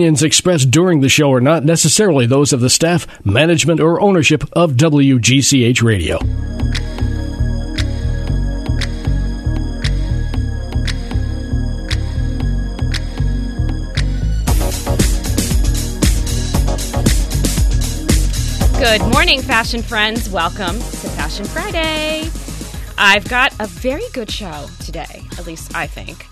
Opinions expressed during the show are not necessarily those of the staff, management, or ownership of WGCH Radio. Good morning, fashion friends. Welcome to Fashion Friday. I've got a very good show today, at least I think.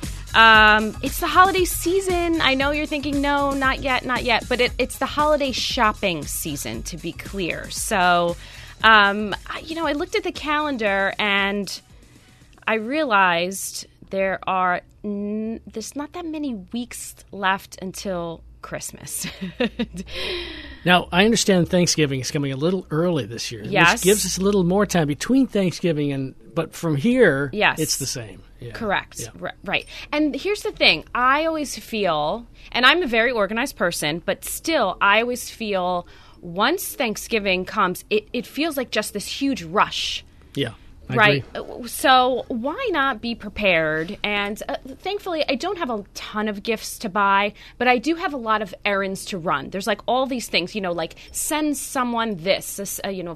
It's the holiday season. I know you're thinking, no, not yet. But it's the holiday shopping season, to be clear. So, I looked at the calendar and I realized there are there's not that many weeks left until Christmas. Now, I understand Thanksgiving is coming a little early this year. Yes. Which gives us a little more time between Thanksgiving but from here, yes, it's the same. Yeah. Correct. Yeah. Right. And here's the thing. I always feel, and I'm a very organized person, but still I always feel once Thanksgiving comes, it feels like just this huge rush. Yeah. I agree. So why not be prepared? And thankfully, I don't have a ton of gifts to buy, but I do have a lot of errands to run. There's like all these things, like send someone this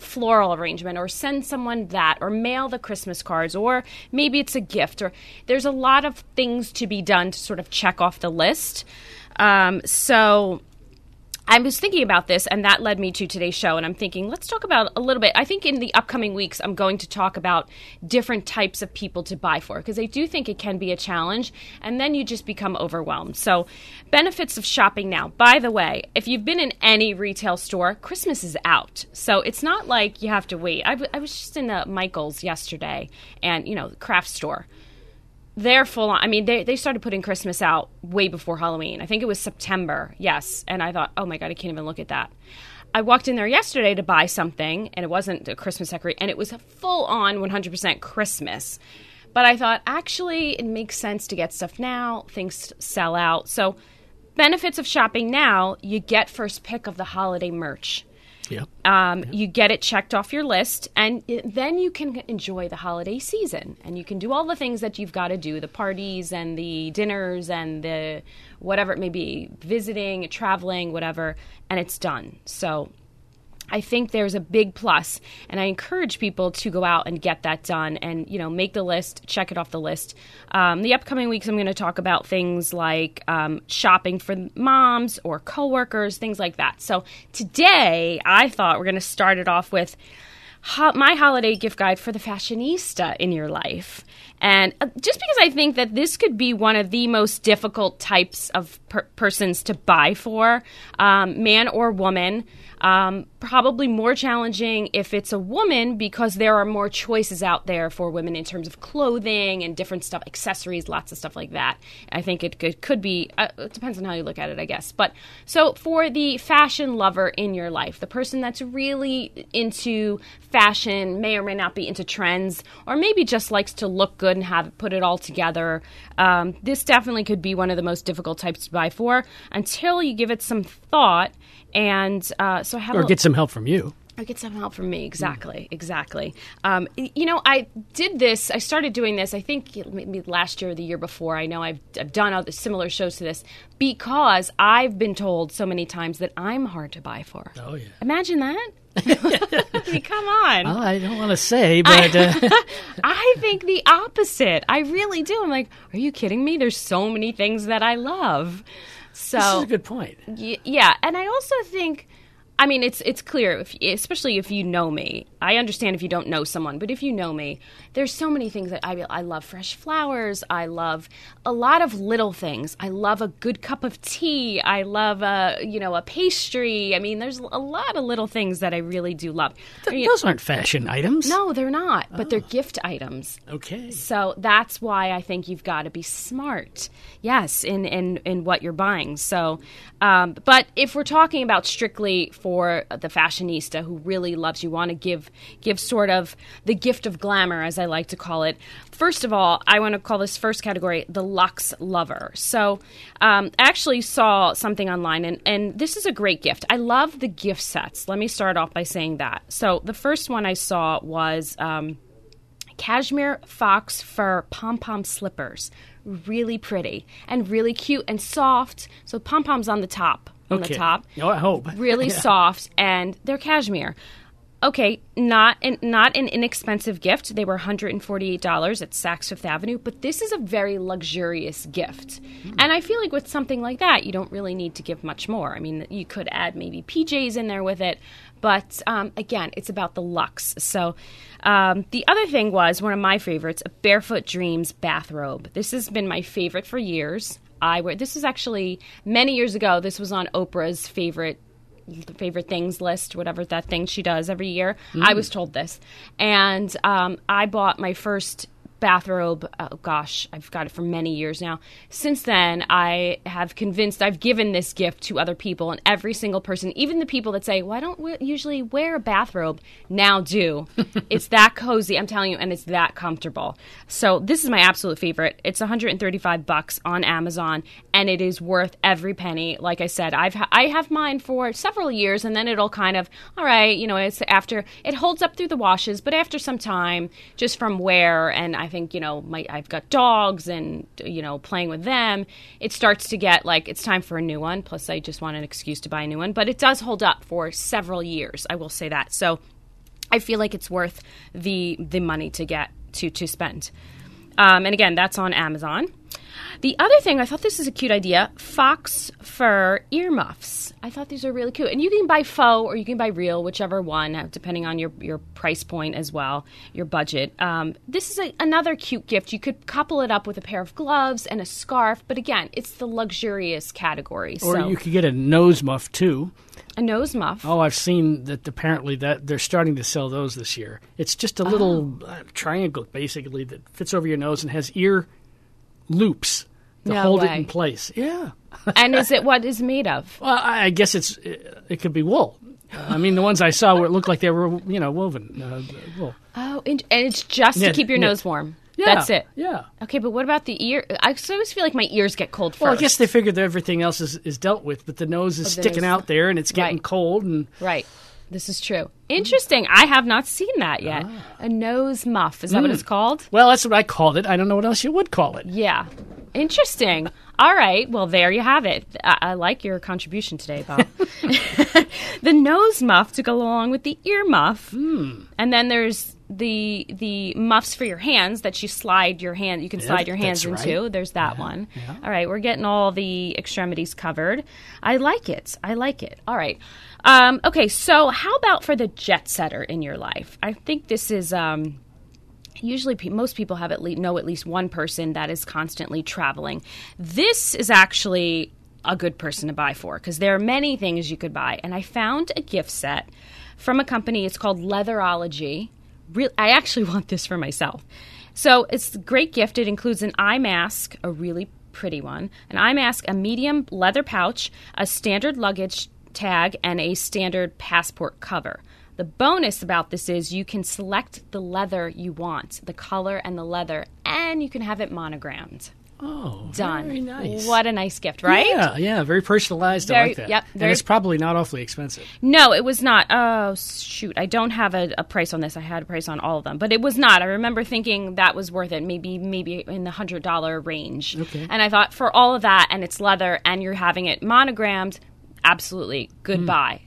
floral arrangement, or send someone that, or mail the Christmas cards, or maybe it's a gift. Or there's a lot of things to be done to sort of check off the list. So I was thinking about this, and that led me to today's show, and I'm thinking, let's talk about a little bit. I think in the upcoming weeks, I'm going to talk about different types of people to buy for, because I do think it can be a challenge, and then you just become overwhelmed. So benefits of shopping now. By the way, if you've been in any retail store, Christmas is out, so it's not like you have to wait. I was just in a Michaels yesterday, and, craft store. They're full on. I mean, they started putting Christmas out way before Halloween. I think it was September, yes. And I thought, oh, my God, I can't even look at that. I walked in there yesterday to buy something, and it wasn't a Christmas decorate, and it was a full-on 100% Christmas. But I thought, actually, it makes sense to get stuff now. Things sell out. So benefits of shopping now, you get first pick of the holiday merch. Yeah. You get it checked off your list, and then you can enjoy the holiday season, and you can do all the things that you've got to do, the parties and the dinners and the whatever it may be, visiting, traveling, whatever, and it's done. So I think there's a big plus, and I encourage people to go out and get that done and, make the list, check it off the list. The upcoming weeks, I'm going to talk about things like shopping for moms or coworkers, things like that. So today, I thought we're going to start it off with my holiday gift guide for the fashionista in your life. And just because I think that this could be one of the most difficult types of persons to buy for, man or woman, probably more challenging if it's a woman because there are more choices out there for women in terms of clothing and different stuff, accessories, lots of stuff like that. I think it could be, it depends on how you look at it, I guess. But so for the fashion lover in your life, the person that's really into fashion, may or may not be into trends, or maybe just likes to look good and put it all together. This definitely could be one of the most difficult types to buy for until you give it some thought and get some help from you. Or get some help from me, exactly. I started doing this, I think maybe last year or the year before. I know I've done other similar shows to this because I've been told so many times that I'm hard to buy for. Oh, yeah. Imagine that. Come on. Well, I don't want to say, but I think the opposite. I really do. I'm like, are you kidding me? There's so many things that I love. So this is a good point. Yeah, and I also think, I mean, it's clear, especially if you know me. I understand if you don't know someone, but if you know me, there's so many things that I love fresh flowers. I love a lot of little things. I love a good cup of tea. I love a pastry. I mean, there's a lot of little things that I really do love. Those aren't fashion items. No, they're not, but they're gift items. Okay. So that's why I think you've got to be smart, yes, in what you're buying. So, but if we're talking about strictly for the fashionista who really loves, you want to give sort of the gift of glamour, as I like to call it. First of all, I want to call this first category the luxe lover. So I actually saw something online, and this is a great gift. I love the gift sets. Let me start off by saying that. So the first one I saw was cashmere fox fur pom-pom slippers. really pretty and really cute and soft. So pom-poms on the top. Oh, I hope. Really soft, and they're cashmere. Okay, not an inexpensive gift. They were $148 at Saks Fifth Avenue, but this is a very luxurious gift. Mm. And I feel like with something like that, you don't really need to give much more. I mean, you could add maybe PJs in there with it, but again, it's about the luxe. So the other thing was one of my favorites, a Barefoot Dreams bathrobe. This has been my favorite for years. This is actually many years ago. This was on Oprah's favorite things list, whatever that thing she does every year. Mm. I was told this. And I bought my first bathrobe. Oh, gosh, I've got it for many years now. Since then, I've given this gift to other people, and every single person, even the people that say, well, I don't usually wear a bathrobe, now do. It's that cozy, I'm telling you, and it's that comfortable. So this is my absolute favorite. It's $135 on Amazon, and it is worth every penny. Like I said, I have mine for several years, and then it'll kind of, all right, you know, it's after, it holds up through the washes, but after some time, just from wear, and I think, you know, I've got dogs and, you know, playing with them, it starts to get like it's time for a new one. Plus, I just want an excuse to buy a new one. But it does hold up for several years. I will say that. So I feel like it's worth the money to get to spend. And again, that's on Amazon. The other thing, I thought this is a cute idea, fox fur earmuffs. I thought these are really cute. And you can buy faux or you can buy real, whichever one, depending on your price point as well, your budget. This is another cute gift. You could couple it up with a pair of gloves and a scarf. But again, it's the luxurious category. Or you could get a nose muff, too. A nose muff. Oh, I've seen that apparently that they're starting to sell those this year. It's just a little triangle, basically, that fits over your nose and has ear loops to hold it in place. Yeah. And is it what is made of? Well, I guess it could be wool. I mean, the ones I saw where it looked like they were, you know, woven wool. Oh, and it's just to keep your nose warm. Yeah, that's it. Yeah. Okay, but what about the ear? I always feel like my ears get cold first. Well, I guess they figured that everything else is dealt with, but the nose is sticking out there and it's getting cold. And right. This is true. Interesting. I have not seen that yet. A nose muff. Is that what it's called? Well, that's what I called it. I don't know what else you would call it. Yeah. Interesting. All right. Well, there you have it. I like your contribution today, Bob. The nose muff to go along with the ear muff. Mm. And then there's the muffs for your hands that you slide your hand. You can slide your hands into. Right. There's that one. Yeah. All right. We're getting all the extremities covered. I like it. All right. Okay. So how about for the jet setter in your life? I think this is usually most people have at least one person that is constantly traveling. This is actually a good person to buy for because there are many things you could buy. And I found a gift set from a company. It's called Leatherology. I actually want this for myself. So it's a great gift. It includes an eye mask, a really pretty one, an eye mask, a medium leather pouch, a standard luggage tag, and a standard passport cover. The bonus about this is you can select the leather you want, the color and the leather, and you can have it monogrammed. Oh, done. Very nice. What a nice gift, right? Yeah, very personalized. I like that. Yep, and it's probably not awfully expensive. No, it was not. Oh, shoot. I don't have a price on this. I had a price on all of them, but it was not. I remember thinking that was worth it, maybe in the $100 range. Okay. And I thought for all of that, and it's leather, and you're having it monogrammed, absolutely. Goodbye.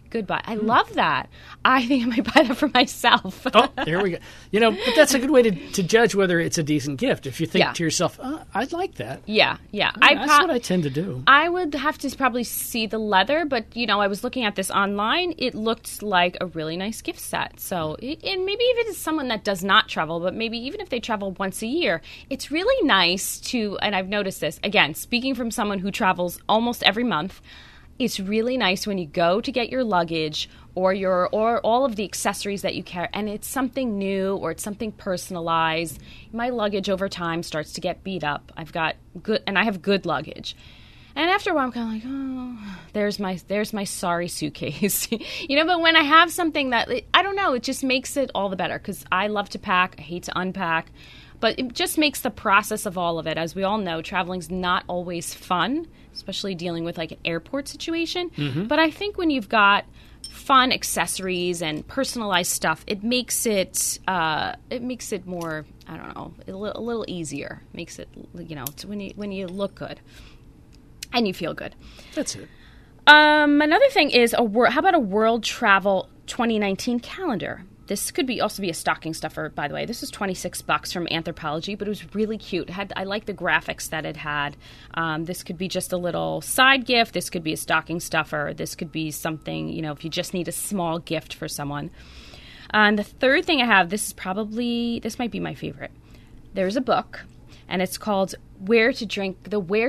I love that. I think I might buy that for myself. Oh, there we go. You know, but that's a good way to judge whether it's a decent gift. If you think to yourself, I'd like that. Yeah. That's what I tend to do. I would have to probably see the leather, but, you know, I was looking at this online. It looked like a really nice gift set. So, and maybe if it is someone that does not travel, but maybe even if they travel once a year, it's really nice to, and I've noticed this, again, speaking from someone who travels almost every month, it's really nice when you go to get your luggage or all of the accessories that you carry, and it's something new or it's something personalized. My luggage over time starts to get beat up. I have good luggage. And after a while, I'm kind of like, oh, there's my sorry suitcase. You know, but when I have something that, I don't know, it just makes it all the better because I love to pack. I hate to unpack. But it just makes the process of all of it, as we all know, traveling's not always fun, especially dealing with like an airport situation. Mm-hmm. But I think when you've got fun accessories and personalized stuff, it makes it more, I don't know, a little easier. Makes it, you know, it's when you look good and you feel good. That's it. Another thing is how about a world travel 2019 calendar? This could also be a stocking stuffer, by the way. This is $26 from Anthropologie, but it was really cute. I like the graphics that it had. This could be just a little side gift. This could be a stocking stuffer. This could be something, you know, if you just need a small gift for someone. And the third thing I have, this might be my favorite. There's a book, and it's called The Where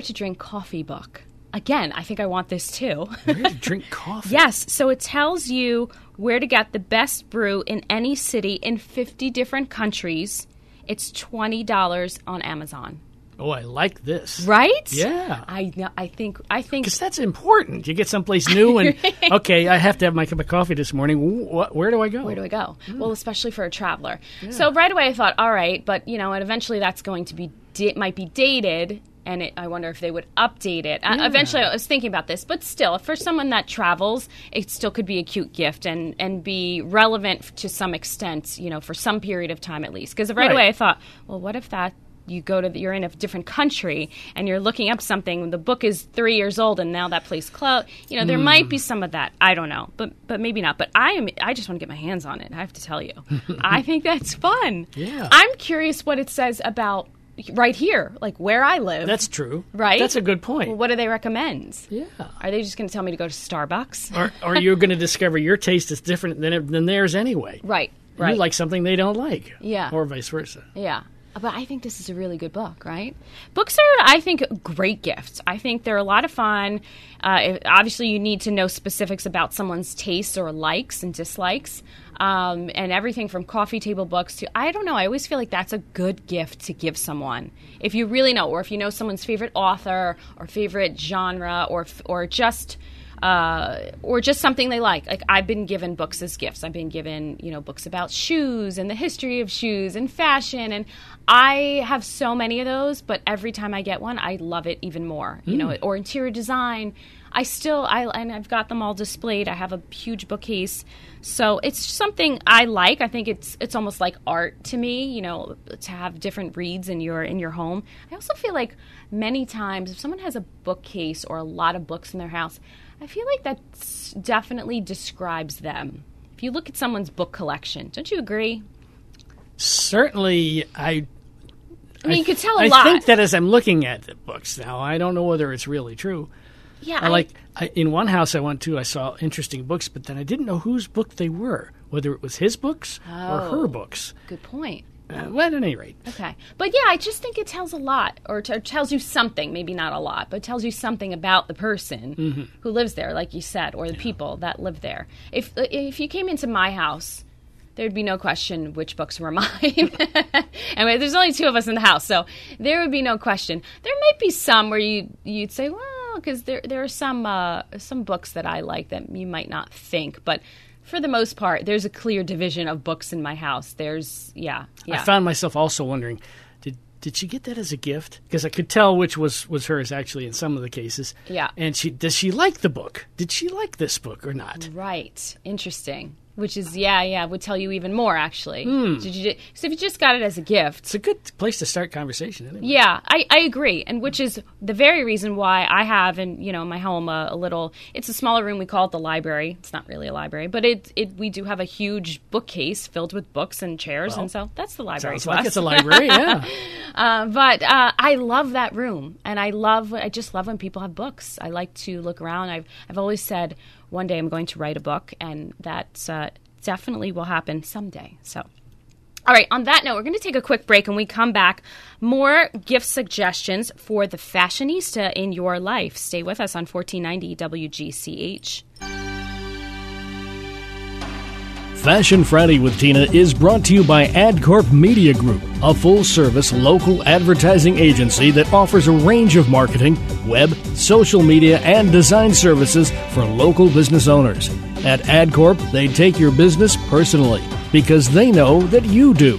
to Drink Coffee Book. Again, I think I want this too. Where to drink coffee? Yes. So it tells you where to get the best brew in any city in 50 different countries. It's $20 on Amazon. Oh, I like this. Right? Yeah. I think because that's important. You get someplace new and okay, I have to have my cup of coffee this morning. Where do I go? Mm. Well, especially for a traveler. Yeah. So right away I thought, all right, but you know, and eventually that's going to be might be dated. And I wonder if they would update it. Yeah. Eventually, I was thinking about this. But still, for someone that travels, it still could be a cute gift and be relevant to some extent, you know, for some period of time at least. Because right away I thought, well, what if that you're in a different country and you're looking up something. The book is 3 years old and now that place closed. You know, there might be some of that. I don't know, but maybe not. But I just want to get my hands on it, I have to tell you. I think that's fun. Yeah. I'm curious what it says about right here, like where I live. That's true. Right? That's a good point. Well, what do they recommend? Yeah. Are they just going to tell me to go to Starbucks? Or you're going to discover your taste is different than theirs anyway. Right. You like something they don't like. Yeah. Or vice versa. Yeah. But I think this is a really good book, right? Books are, I think, great gifts. I think they're a lot of fun. Obviously, you need to know specifics about someone's tastes or likes and dislikes, and everything from coffee table books to, I don't know, I always feel like that's a good gift to give someone. If you really know, or if you know someone's favorite author or favorite genre or just something they like. Like, I've been given books as gifts. I've been given, you know, books about shoes and the history of shoes and fashion. And I have so many of those, but every time I get one, I love it even more. You know, or interior design. I've got them all displayed. I have a huge bookcase. So it's something I like. I think it's almost like art to me, you know, to have different reads in your home. I also feel like many times if someone has a bookcase or a lot of books in their house, I feel like that definitely describes them. If you look at someone's book collection, don't you agree? Certainly, I mean, you could tell a lot. I think that as I'm looking at the books now, I don't know whether it's really true. Yeah. In one house I went to, I saw interesting books, but then I didn't know whose book they were, whether it was his books or her books. Good point. Well, at any rate. Okay. But, yeah, I just think it tells a lot or tells you something, maybe not a lot, but tells you something about the person who lives there, like you said, or the people that live there. If you came into my house, there'd be no question which books were mine. Anyway, there's only two of us in the house, so there would be no question. There might be some where you'd say, well, because there are some books that I like that you might not think, but for the most part, there's a clear division of books in my house. I found myself also wondering, did she get that as a gift? Because I could tell which was hers, actually, in some of the cases. Yeah. And does she like the book? Did she like this book or not? Right. Interesting. Which is, would tell you even more, actually. Mm. So if you just got it as a gift. It's a good place to start conversation, isn't it? Yeah, I agree. And which is the very reason why I have in, you know, my home it's a smaller room. We call it the library. It's not really a library, but we do have a huge bookcase filled with books and chairs. Well, and so that's the library to us. It's a library, yeah. But I love that room. And I just love when people have books. I like to look around. I've always said, one day I'm going to write a book, and that definitely will happen someday. So, all right, on that note, we're going to take a quick break, and we come back. More gift suggestions for the fashionista in your life. Stay with us on 1490 WGCH. Fashion Friday with Tina is brought to you by Adcorp Media Group, a full-service local advertising agency that offers a range of marketing, web, social media, and design services for local business owners. At Adcorp, they take your business personally because they know that you do.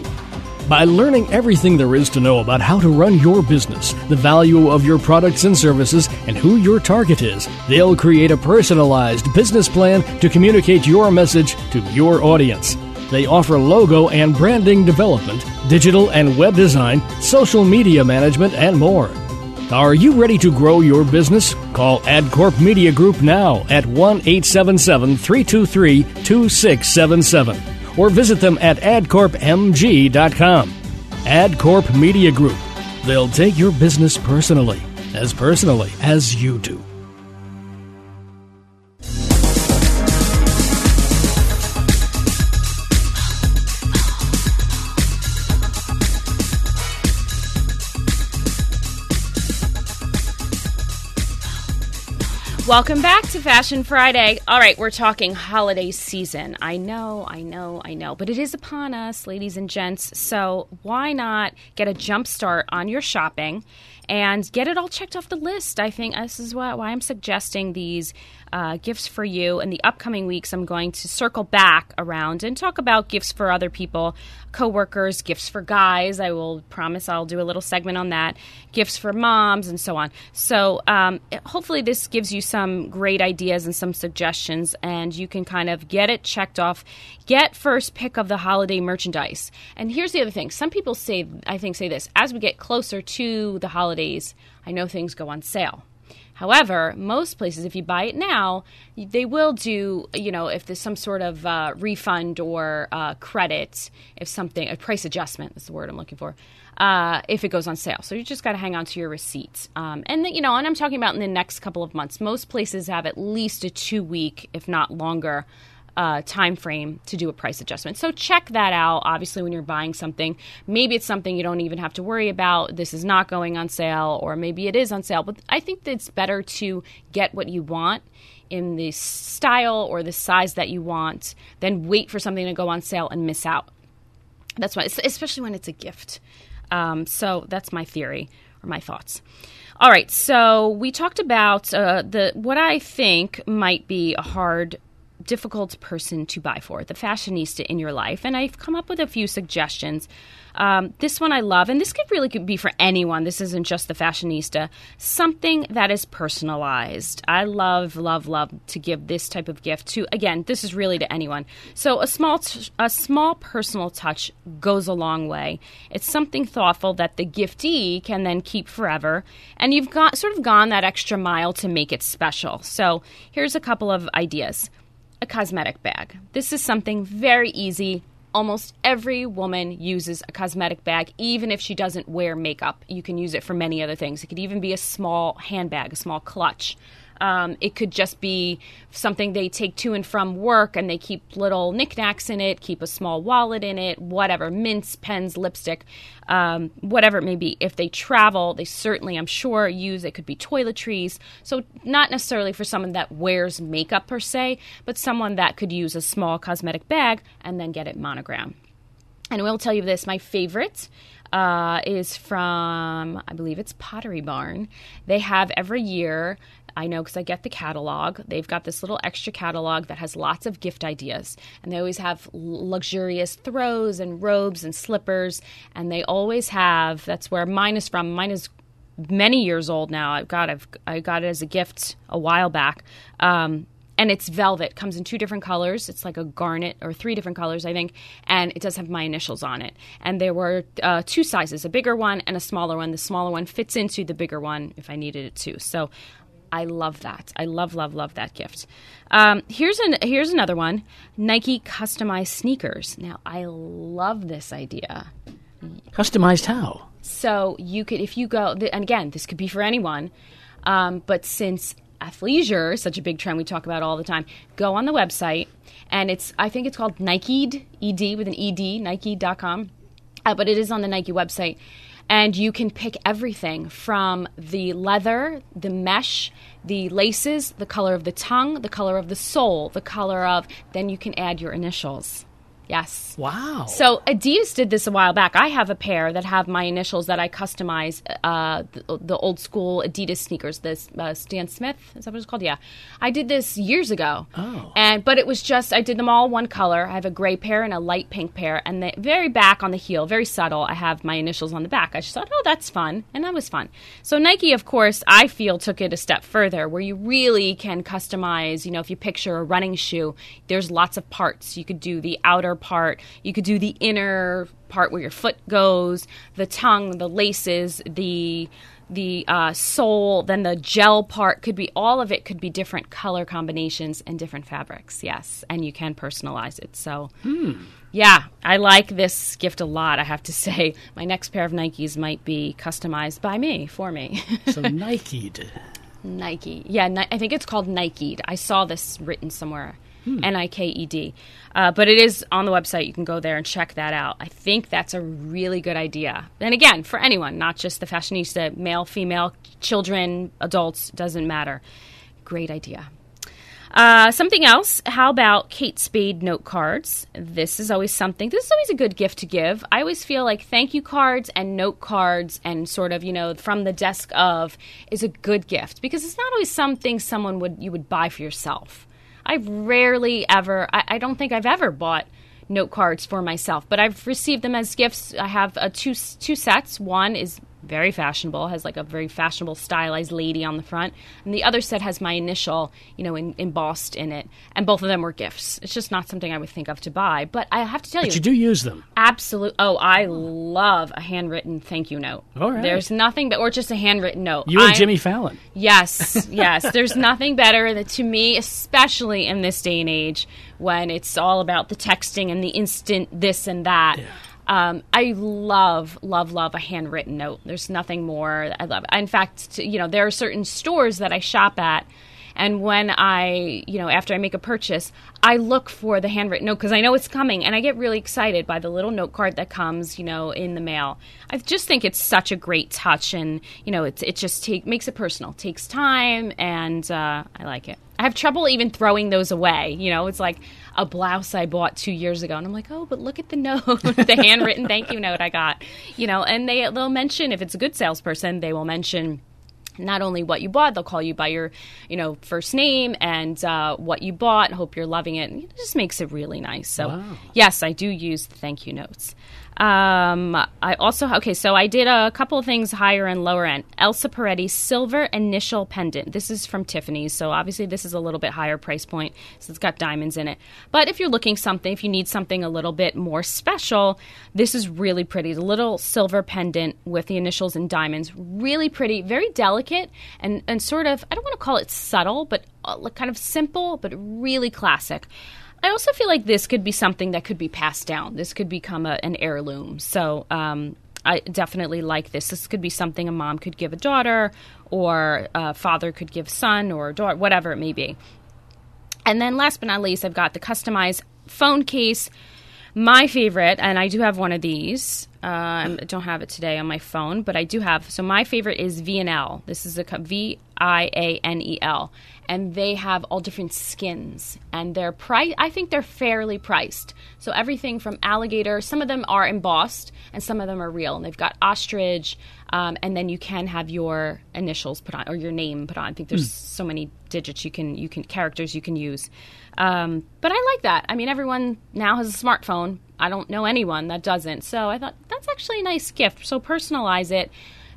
By learning everything there is to know about how to run your business, the value of your products and services, and who your target is, they'll create a personalized business plan to communicate your message to your audience. They offer logo and branding development, digital and web design, social media management, and more. Are you ready to grow your business? Call Adcorp Media Group now at 1-877-323-2677. Or visit them at AdcorpMG.com. Adcorp Media Group. They'll take your business personally as you do. Welcome back to Fashion Friday. All right, we're talking holiday season. I know. But it is upon us, ladies and gents. So why not get a jump start on your shopping and get it all checked off the list? I think this is why I'm suggesting these gifts for you. In the upcoming weeks, I'm going to circle back around and talk about gifts for other people, coworkers, gifts for guys. I will promise I'll do a little segment on that, gifts for moms, and so on. So hopefully this gives you some great ideas and some suggestions, and you can kind of get it checked off, get first pick of the holiday merchandise. And here's the other thing. Some people say this, as we get closer to the holidays, I know things go on sale. However, most places, if you buy it now, they will do, if there's some sort of refund or credit, if something, a price adjustment is the word I'm looking for, if it goes on sale. So you just got to hang on to your receipts. And I'm talking about in the next couple of months. Most places have at least a 2-week, if not longer, time frame to do a price adjustment. So check that out. Obviously, when you're buying something, maybe it's something you don't even have to worry about. This is not going on sale, or maybe it is on sale. But I think that it's better to get what you want in the style or the size that you want than wait for something to go on sale and miss out. That's why, especially when it's a gift. So that's my theory or my thoughts. All right. So we talked about what I think might be a difficult person to buy for, the fashionista in your life. And I've come up with a few suggestions. This one I love, and this could be for anyone. This isn't just the fashionista. Something that is personalized. I love to give this type of gift to, again, this is really to anyone. So a small personal touch goes a long way. It's something thoughtful that the giftee can then keep forever. And you've got sort of gone that extra mile to make it special. So here's a couple of ideas. A cosmetic bag. This is something very easy. Almost every woman uses a cosmetic bag, even if she doesn't wear makeup. You can use it for many other things. It could even be a small handbag, a small clutch. It could just be something they take to and from work, and they keep little knickknacks in it, keep a small wallet in it, whatever, mints, pens, lipstick, whatever it may be. If they travel, they certainly, I'm sure, it could be toiletries. So not necessarily for someone that wears makeup per se, but someone that could use a small cosmetic bag and then get it monogrammed. And I will tell you this, my favorite is from, I believe it's Pottery Barn. They have every year, I know because I get the catalog. They've got this little extra catalog that has lots of gift ideas. And they always have luxurious throws and robes and slippers. And they always have, that's where mine is from. Mine is many years old now. I got it as a gift a while back. And it's velvet. Comes in 2 different colors. It's like a garnet, or 3 different colors, I think. And it does have my initials on it. And there were 2 sizes, a bigger one and a smaller one. The smaller one fits into the bigger one if I needed it to. So I love that. I love that gift. Here's another one. Nike customized sneakers. Now, I love this idea. Customized how? So you could, if you go, and again, this could be for anyone, but since athleisure, such a big trend we talk about all the time, go on the website, and I think it's called Nike'd, ED with an ED, Nike.com, but it is on the Nike website. And you can pick everything from the leather, the mesh, the laces, the color of the tongue, the color of the sole, then you can add your initials. Yes. Wow. So Adidas did this a while back. I have a pair that have my initials that I customize, the old school Adidas sneakers, this Stan Smith, is that what it's called? Yeah. I did this years ago. Oh. But it was just, I did them all one color. I have a gray pair and a light pink pair. And the very back on the heel, very subtle, I have my initials on the back. I just thought, oh, that's fun. And that was fun. So Nike, of course, I feel took it a step further where you really can customize, you know, if you picture a running shoe, there's lots of parts. You could do the outer part, you could do the inner part where your foot goes, the tongue, the laces, the sole, then the gel part could be, all of it could be different color combinations and different fabrics. Yes, and you can personalize it. So yeah, I like this gift a lot. I have to say, my next pair of Nikes might be customized by me, for me. So Nike'd. Yeah, I think it's called Nike'd. I saw this written somewhere. Niked. But it is on the website. You can go there and check that out. I think that's a really good idea. And again, for anyone, not just the fashionista, male, female, children, adults, doesn't matter. Great idea. Something else, how about Kate Spade note cards? This is always something. This is always a good gift to give. I always feel like thank you cards and note cards and sort of, you know, from the desk of is a good gift because it's not always something someone you would buy for yourself. I've rarely ever, I don't think I've ever bought note cards for myself, but I've received them as gifts. I have two sets. One is very fashionable, has like a very fashionable stylized lady on the front, and the other set has my initial, you know, embossed in it, and both of them were gifts. It's just not something I would think of to buy, but I have to tell you. But you do use them. Absolutely. Oh, I love a handwritten thank you note. All right. There's nothing but, or just a handwritten note. You and Jimmy Fallon. Yes, yes. There's nothing better than, to me, especially in this day and age when it's all about the texting and the instant this and that. Yeah. I love, love, love a handwritten note. There's nothing more I love. In fact, you know, there are certain stores that I shop at, and when I, you know, after I make a purchase, I look for the handwritten note because I know it's coming, and I get really excited by the little note card that comes, you know, in the mail. I just think it's such a great touch, and, you know, it just makes it personal. It takes time, and I like it. I have trouble even throwing those away. You know, it's like a blouse I bought 2 years ago, and I'm like, oh, but look at the note, the handwritten thank you note I got. You know, and they'll mention, if it's a good salesperson, they will mention not only what you bought, they'll call you by your, you know, first name and what you bought. Hope you're loving it. And it just makes it really nice. So, wow. Yes, I do use the thank you notes. I also, okay, so I did a couple of things higher and lower end. Elsa Peretti silver initial pendant. This is from Tiffany's, so obviously this is a little bit higher price point, so it's got diamonds in it. But if you're looking something, if you need something a little bit more special, this is really pretty. The little silver pendant with the initials and diamonds, really pretty, very delicate, and sort of, I don't want to call it subtle, but kind of simple, but really classic. I also feel like this could be something that could be passed down. This could become an heirloom. So I definitely like this. This could be something a mom could give a daughter, or a father could give son or daughter, whatever it may be. And then last but not least, I've got the customized phone case. My favorite, and I do have one of these. I don't have it today on my phone, but I do have. So my favorite is Vianel. This is a Vianel, and they have all different skins, and their price. I think they're fairly priced. So everything from alligator. Some of them are embossed, and some of them are real. And they've got ostrich, and then you can have your initials put on or your name put on. I think there's so many digits you can characters you can use. But I like that. I mean, everyone now has a smartphone. I don't know anyone that doesn't. So I thought that's actually a nice gift. So personalize it.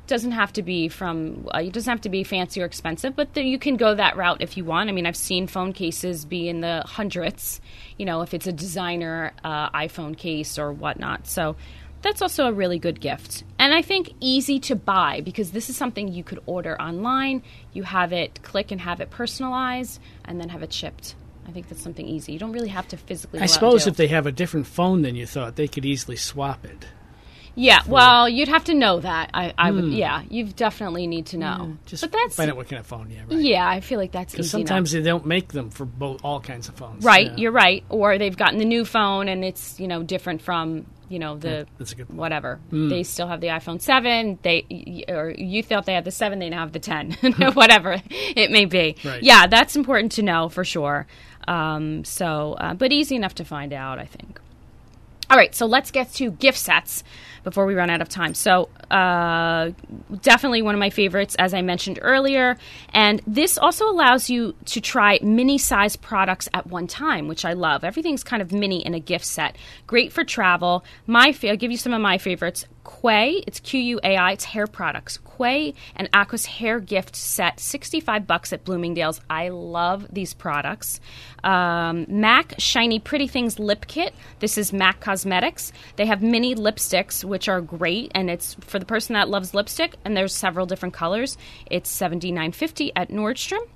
Doesn't have to be it doesn't have to be fancy or expensive, but you can go that route if you want. I mean, I've seen phone cases be in the hundreds, you know, if it's a designer iPhone case or whatnot. So that's also a really good gift. And I think easy to buy because this is something you could order online. You have it, click and have it personalized and then have it shipped. I think that's something easy. You don't really have to physically. I suppose if they have a different phone than you thought, they could easily swap it. Yeah, well, you'd have to know that. I would. Yeah, you definitely need to know. Yeah, just find out what kind of phone you have. Right? Yeah, I feel like that's easy. Sometimes enough. They don't make them for all kinds of phones. Right, yeah. You're right. Or they've gotten the new phone and it's, you know, different from, you know, the that's a good point. Whatever. They still have the iPhone 7. Or you thought they had the 7, they now have the 10. Whatever it may be. Right. Yeah, that's important to know for sure. But easy enough to find out, I think. All right, so let's get to gift sets before we run out of time. So definitely one of my favorites, as I mentioned earlier. And this also allows you to try mini-size products at one time, which I love. Everything's kind of mini in a gift set. Great for travel. I'll give you some of my favorites. Quai, it's Quai, it's hair products. Quai and Aqua's hair gift set, $65 at Bloomingdale's. I love these products. MAC, Shiny Pretty Things Lip Kit. This is MAC Cosmetics. They have mini lipsticks, which are great, and it's for the person that loves lipstick, and there's several different colors. It's $79.50 at Nordstrom.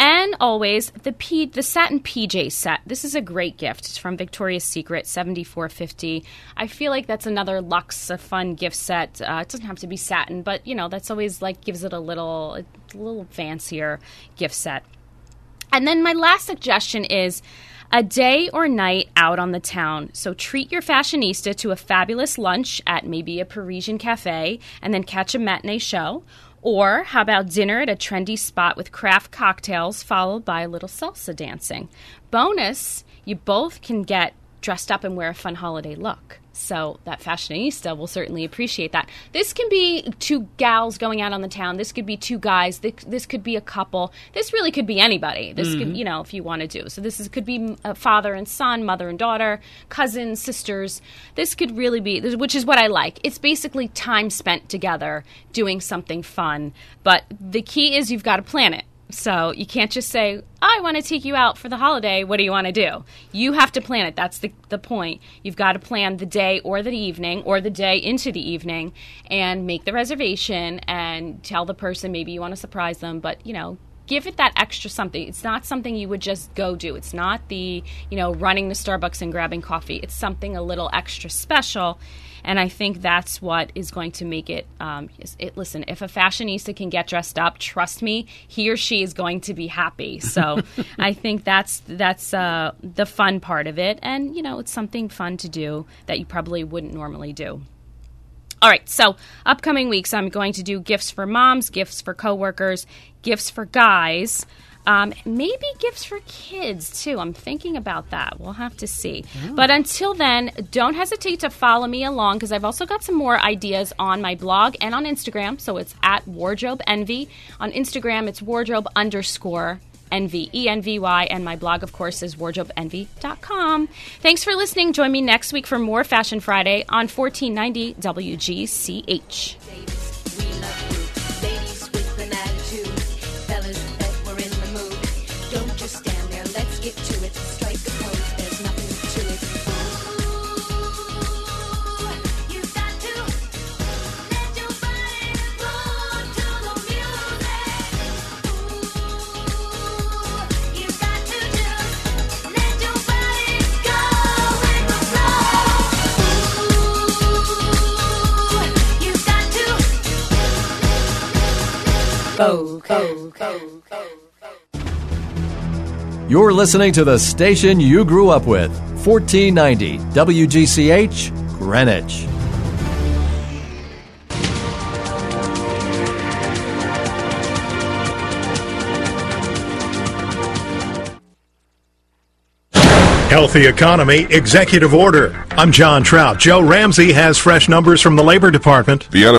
And always, the satin PJ set. This is a great gift. It's from Victoria's Secret, $74.50. I feel like that's another luxe, a fun gift set. It doesn't have to be satin, but, you know, that's always, like, gives it a little fancier gift set. And then my last suggestion is a day or night out on the town. So treat your fashionista to a fabulous lunch at maybe a Parisian cafe and then catch a matinee show. Or how about dinner at a trendy spot with craft cocktails followed by a little salsa dancing? Bonus, you both can get dressed up and wear a fun holiday look. So that fashionista will certainly appreciate that. This can be two gals going out on the town. This could be two guys. This could be a couple. This really could be anybody. This could, you know, if you want to do. So this could be father and son, mother and daughter, cousins, sisters. This could really be, which is what I like. It's basically time spent together doing something fun. But the key is you've got to plan it. So you can't just say, I want to take you out for the holiday. What do you want to do? You have to plan it. That's the point. You've got to plan the day or the evening or the day into the evening and make the reservation and tell the person maybe you want to surprise them. But, you know, give it that extra something. It's not something you would just go do. It's not the, you know, running to Starbucks and grabbing coffee. It's something a little extra special. And I think that's what is going to make it, listen, if a fashionista can get dressed up, trust me, he or she is going to be happy. So I think that's the fun part of it. And, you know, it's something fun to do that you probably wouldn't normally do. All right, so upcoming weeks, I'm going to do gifts for moms, gifts for coworkers, gifts for guys. Maybe gifts for kids, too. I'm thinking about that. We'll have to see. Yeah. But until then, don't hesitate to follow me along because I've also got some more ideas on my blog and on Instagram. So it's at WardrobeEnvy. On Instagram, it's wardrobe_envy, E-N-V-Y. And my blog, of course, is WardrobeEnvy.com. Thanks for listening. Join me next week for more Fashion Friday on 1490 WGCH. You're listening to the station you grew up with, 1490 WGCH, Greenwich. Healthy Economy Executive Order. I'm John Trout. Joe Ramsey has fresh numbers from the Labor Department.